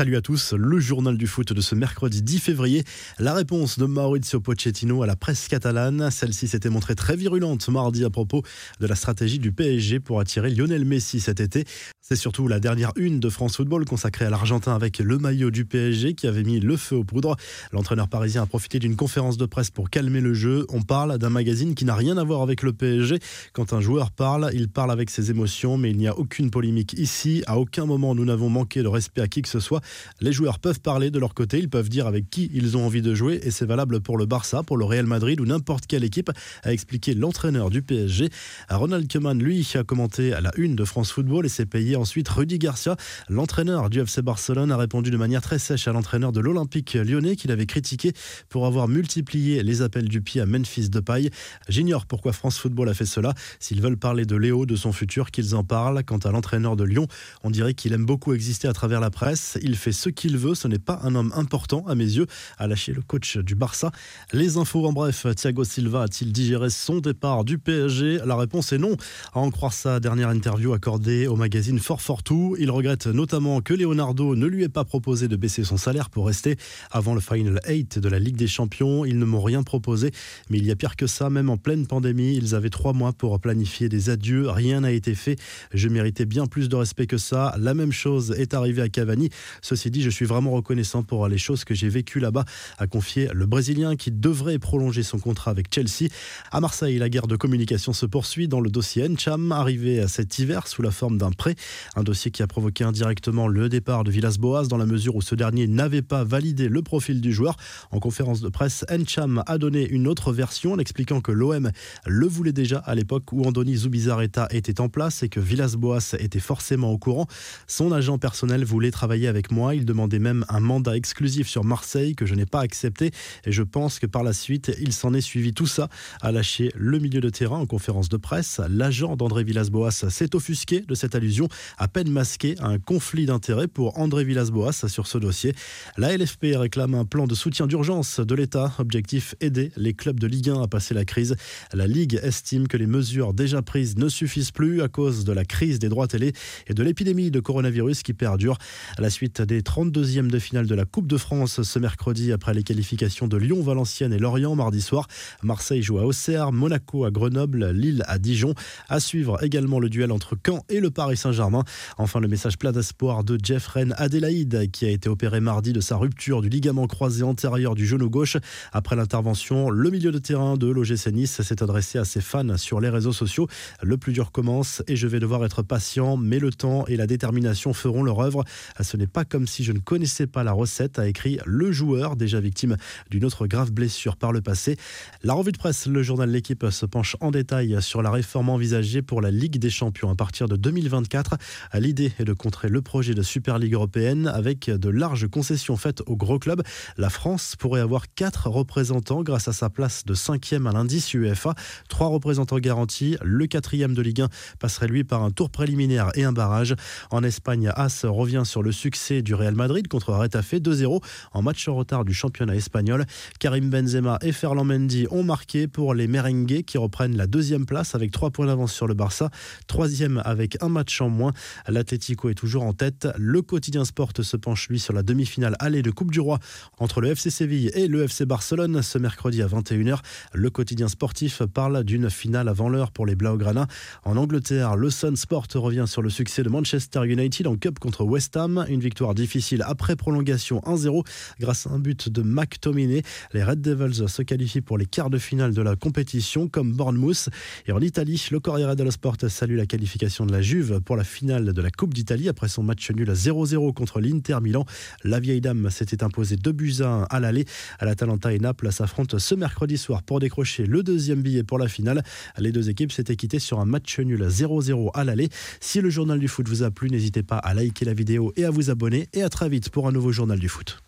Salut à tous, le journal du foot de ce mercredi 10 février. La réponse de Mauricio Pochettino à la presse catalane. Celle-ci s'était montrée très virulente mardi à propos de la stratégie du PSG pour attirer Lionel Messi cet été. C'est surtout la dernière une de France Football consacrée à l'Argentin avec le maillot du PSG qui avait mis le feu aux poudres. L'entraîneur parisien a profité d'une conférence de presse pour calmer le jeu. On parle d'un magazine qui n'a rien à voir avec le PSG. Quand un joueur parle, il parle avec ses émotions, mais il n'y a aucune polémique ici. À aucun moment nous n'avons manqué de respect à qui que ce soit. Les joueurs peuvent parler de leur côté, ils peuvent dire avec qui ils ont envie de jouer et c'est valable pour le Barça, pour le Real Madrid ou n'importe quelle équipe, a expliqué l'entraîneur du PSG. Ronald Koeman, lui, a commenté à la une de France Football et s'est payé ensuite Rudi Garcia. L'entraîneur du FC Barcelone a répondu de manière très sèche à l'entraîneur de l'Olympique lyonnais qu'il avait critiqué pour avoir multiplié les appels du pied à Memphis Depay. J'ignore pourquoi France Football a fait cela. S'ils veulent parler de Léo, de son futur, qu'ils en parlent. Quant à l'entraîneur de Lyon, on dirait qu'il aime beaucoup exister à travers la presse. Il fait ce qu'il veut, ce n'est pas un homme important à mes yeux, a lâché le coach du Barça. Les infos en bref, Thiago Silva a-t-il digéré son départ du PSG? La réponse est non. À en croire sa dernière interview accordée au magazine Fort Tout. Il regrette notamment que Leonardo ne lui ait pas proposé de baisser son salaire pour rester avant le Final 8 de la Ligue des Champions. Ils ne m'ont rien proposé, mais il y a pire que ça, même en pleine pandémie. Ils avaient 3 mois pour planifier des adieux. Rien n'a été fait. Je méritais bien plus de respect que ça. La même chose est arrivée à Cavani. Ceci dit, je suis vraiment reconnaissant pour les choses que j'ai vécues là-bas, a confié le Brésilien qui devrait prolonger son contrat avec Chelsea. À Marseille, la guerre de communication se poursuit dans le dossier Ntcham, arrivé cet hiver sous la forme d'un prêt. Un dossier qui a provoqué indirectement le départ de Villas-Boas dans la mesure où ce dernier n'avait pas validé le profil du joueur. En conférence de presse, Ntcham a donné une autre version en expliquant que l'OM le voulait déjà à l'époque où Andoni Zubizarreta était en place et que Villas-Boas était forcément au courant. Son agent personnel voulait travailler avec moi. Il demandait même un mandat exclusif sur Marseille que je n'ai pas accepté et je pense que par la suite, il s'en est suivi tout ça, a lâché le milieu de terrain en conférence de presse. L'agent d'André Villas-Boas s'est offusqué de cette allusion à peine masqué à un conflit d'intérêts pour André Villas-Boas sur ce dossier. La LFP réclame un plan de soutien d'urgence de l'État. Objectif, aider les clubs de Ligue 1 à passer la crise. La Ligue estime que les mesures déjà prises ne suffisent plus à cause de la crise des droits télé et de l'épidémie de coronavirus qui perdure. À la suite des 32e de finale de la Coupe de France ce mercredi après les qualifications de Lyon, Valenciennes et Lorient mardi soir, Marseille joue à Auxerre, Monaco à Grenoble, Lille à Dijon. À suivre également le duel entre Caen et le Paris Saint-Germain. Enfin, le message plein d'espoir de Jeff Reine-Adelaide qui a été opéré mardi de sa rupture du ligament croisé antérieur du genou gauche. Après l'intervention, le milieu de terrain de l'OGC Nice s'est adressé à ses fans sur les réseaux sociaux. Le plus dur commence et je vais devoir être patient, mais le temps et la détermination feront leur œuvre. Ce n'est pas comme si je ne connaissais pas la recette, a écrit le joueur, déjà victime d'une autre grave blessure par le passé. La revue de presse, le journal L'Équipe se penche en détail sur la réforme envisagée pour la Ligue des Champions à partir de 2024. L'idée est de contrer le projet de Super Ligue européenne avec de larges concessions faites aux gros clubs. La France pourrait avoir 4 représentants grâce à sa place de 5e à l'indice UEFA. 3 représentants garantis. Le 4e de Ligue 1 passerait lui par un tour préliminaire et un barrage. En Espagne, As revient sur le succès du Real Madrid contre Retafe 2-0 en match en retard du championnat espagnol. Karim Benzema et Ferland Mendy ont marqué pour les Merengues qui reprennent la 2e place avec 3 points d'avance sur le Barça. 3e avec un match en moins. L'Atlético est toujours en tête. Le quotidien Sport se penche lui sur la demi-finale aller de Coupe du Roi entre le FC Séville et le FC Barcelone ce mercredi à 21h. Le quotidien sportif parle d'une finale avant l'heure pour les Blaugrana. En Angleterre, le Sun Sport revient sur le succès de Manchester United en Cup contre West Ham. Une victoire difficile après prolongation 1-0 grâce à un but de McTominay. Les Red Devils se qualifient pour les quarts de finale de la compétition comme Bournemouth. Et en Italie, le Corriere dello Sport salue la qualification de la Juve pour la finale de la Coupe d'Italie après son match nul à 0-0 contre l'Inter Milan. La vieille dame s'était imposée 2-1 à l'aller. L'Atalanta et Naples s'affrontent ce mercredi soir pour décrocher le 2e billet pour la finale. Les 2 équipes s'étaient quittées sur un match nul à 0-0 à l'aller. Si le journal du foot vous a plu, n'hésitez pas à liker la vidéo et à vous abonner. Et à très vite pour un nouveau journal du foot.